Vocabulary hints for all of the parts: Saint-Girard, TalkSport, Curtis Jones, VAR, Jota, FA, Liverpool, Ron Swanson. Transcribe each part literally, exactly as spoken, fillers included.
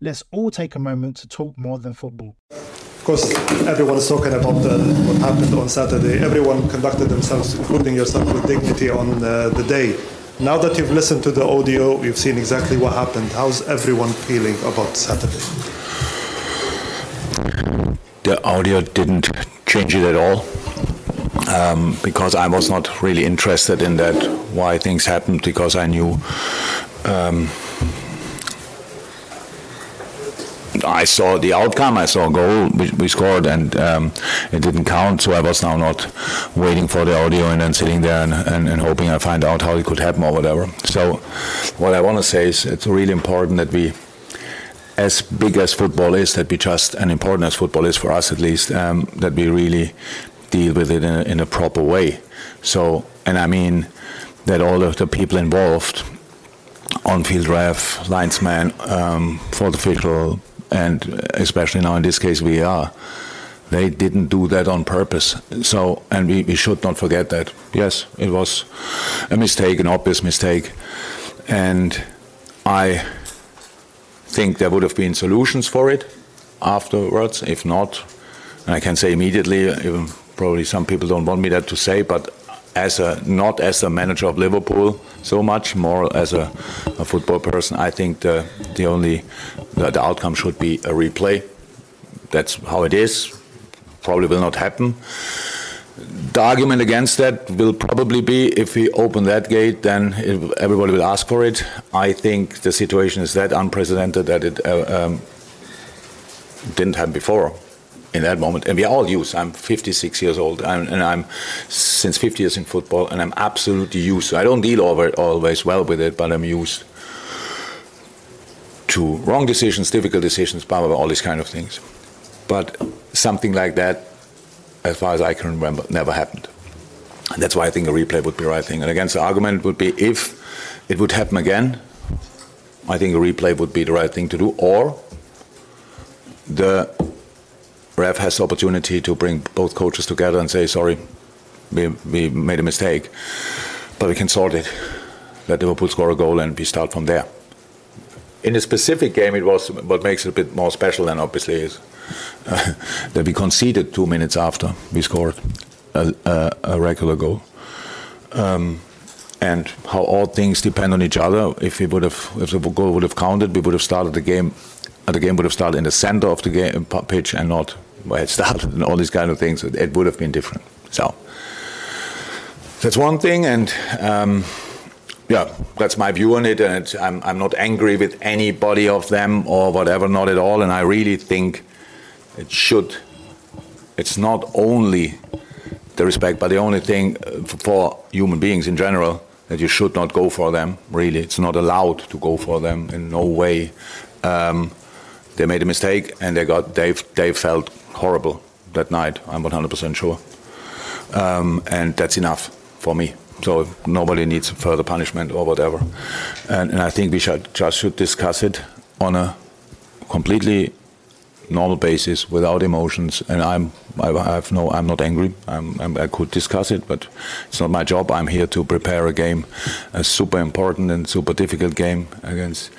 Let's all take a moment to talk more than football. Of course, everyone's talking about the, what happened on Saturday. Everyone conducted themselves, including yourself, with dignity on uh, the day. Now that you've listened to the audio, you've seen exactly what happened. How's everyone feeling about Saturday? The audio didn't change it at all, um, because I was not really interested in that, why things happened, because I knew... Um, I saw the outcome, I saw a goal, we, we scored, and um, it didn't count, so I was now not waiting for the audio and then sitting there and, and, and hoping I find out how it could happen or whatever. So what I want to say is it's really important that we, as big as football is, that we just, and important as football is for us at least, um, that we really deal with it in a, in a proper way. So, and I mean that all of the people involved, on-field ref, linesman, um, fourth official, and especially now in this case V A R, they didn't do that on purpose. So, and we, we should not forget that. Yes, it was a mistake, an obvious mistake. And I think there would have been solutions for it afterwards. If not, and I can say immediately, even probably some people don't want me that to say, but as a not as a manager of Liverpool so much, more as a, a football person, I think the the only the, the outcome should be a replay. That's how it is. Probably will not happen. The argument against that will probably be, if we open that gate, then it, everybody will ask for it. I think the situation is that unprecedented that it uh, um, didn't happen before. In that moment, and we are all used. I'm fifty-six years old, and, and I'm since fifty years in football, and I'm absolutely used. I don't deal over, always well with it, but I'm used to wrong decisions, difficult decisions, blah, blah, blah, all these kind of things. But something like that, as far as I can remember, never happened. And that's why I think a replay would be the right thing. And against the argument would be, if it would happen again, I think a replay would be the right thing to do, or the ref has the opportunity to bring both coaches together and say, sorry, we we made a mistake, but we can sort it. Let Liverpool score a goal and we start from there. In a specific game, it was what makes it a bit more special than obviously is uh, that we conceded two minutes after we scored a, a, a regular goal. Um, and how all things depend on each other. If we would have, if the goal would have counted, we would have started the game. The game would have started in the center of the game pitch and not where it started, and all these kind of things. It would have been different. So that's one thing, and um, yeah, that's my view on it. And it's, I'm I'm not angry with anybody of them or whatever, not at all. And I really think it should. It's not only the respect, but the only thing for human beings in general, that you should not go for them. Really, it's not allowed to go for them in no way. Um, They made a mistake, and they got they they felt horrible that night. I'm one hundred percent sure, um, and that's enough for me. So nobody needs further punishment or whatever. And, and I think we should just should discuss it on a completely normal basis, without emotions. And I'm I have no I'm not angry. I'm, I'm I could discuss it, but it's not my job. I'm here to prepare a game, a super important and super difficult game against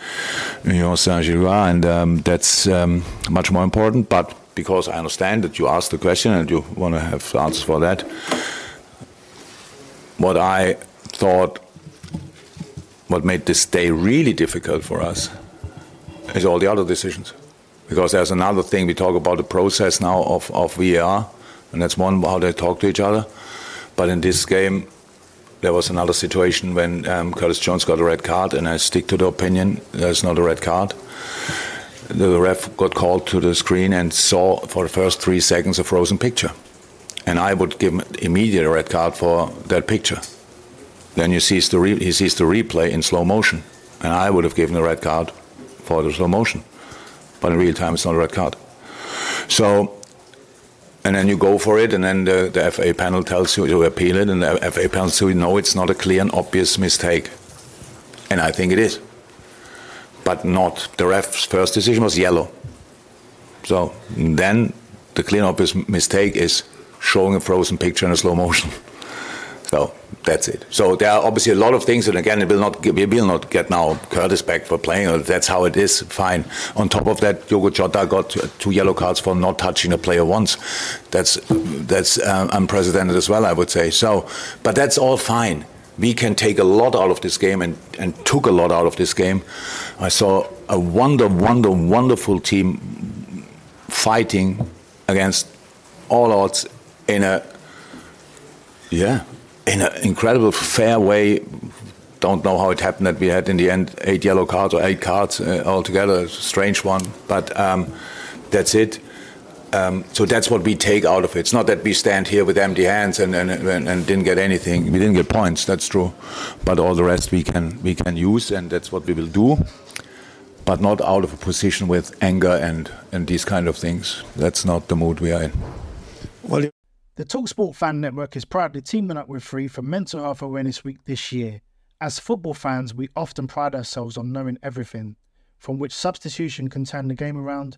Saint-Girard, and um, that's um, much more important. But because I understand that you asked the question and you want to have answers for that. What I thought, what made this day really difficult for us is all the other decisions. Because there's another thing, we talk about the process now of, of V A R, and that's one, how they talk to each other. But in this game, there was another situation when um, Curtis Jones got a red card, and I stick to the opinion, there's not a red card. The ref got called to the screen and saw for the first three seconds a frozen picture. And I would give him immediate a red card for that picture. Then you sees the re- he sees the replay in slow motion. And I would have given a red card for the slow motion. But in real time, it's not a red card. So, and then you go for it, and then the, the F A panel tells you to appeal it, and the F A panel tells you, no, it's not a clear and obvious mistake. And I think it is. But not. The ref's first decision was yellow. So then the clear and obvious mistake is showing a frozen picture in a slow motion. So that's it. So there are obviously a lot of things, and again, it will not, we will not get now Curtis back for playing. That's how it is. Fine. On top of that, Diogo Jota got two yellow cards for not touching a player once. That's that's um, unprecedented as well, I would say. So, but that's all fine. We can take a lot out of this game, and, and took a lot out of this game. I saw a wonder, wonder, wonderful team fighting against all odds. In a, yeah, in an incredible fair way. Don't know how it happened that we had in the end eight yellow cards or eight cards uh, altogether. It's a strange one, but um, that's it. Um, so that's what we take out of it. It's not that we stand here with empty hands and and, and and didn't get anything. We didn't get points. That's true, but all the rest we can we can use, and that's what we will do. But not out of a position with anger and and these kind of things. That's not the mood we are in. Well. The TalkSport Fan Network is proudly teaming up with Free for Mental Health Awareness Week this year. As football fans, we often pride ourselves on knowing everything, from which substitution can turn the game around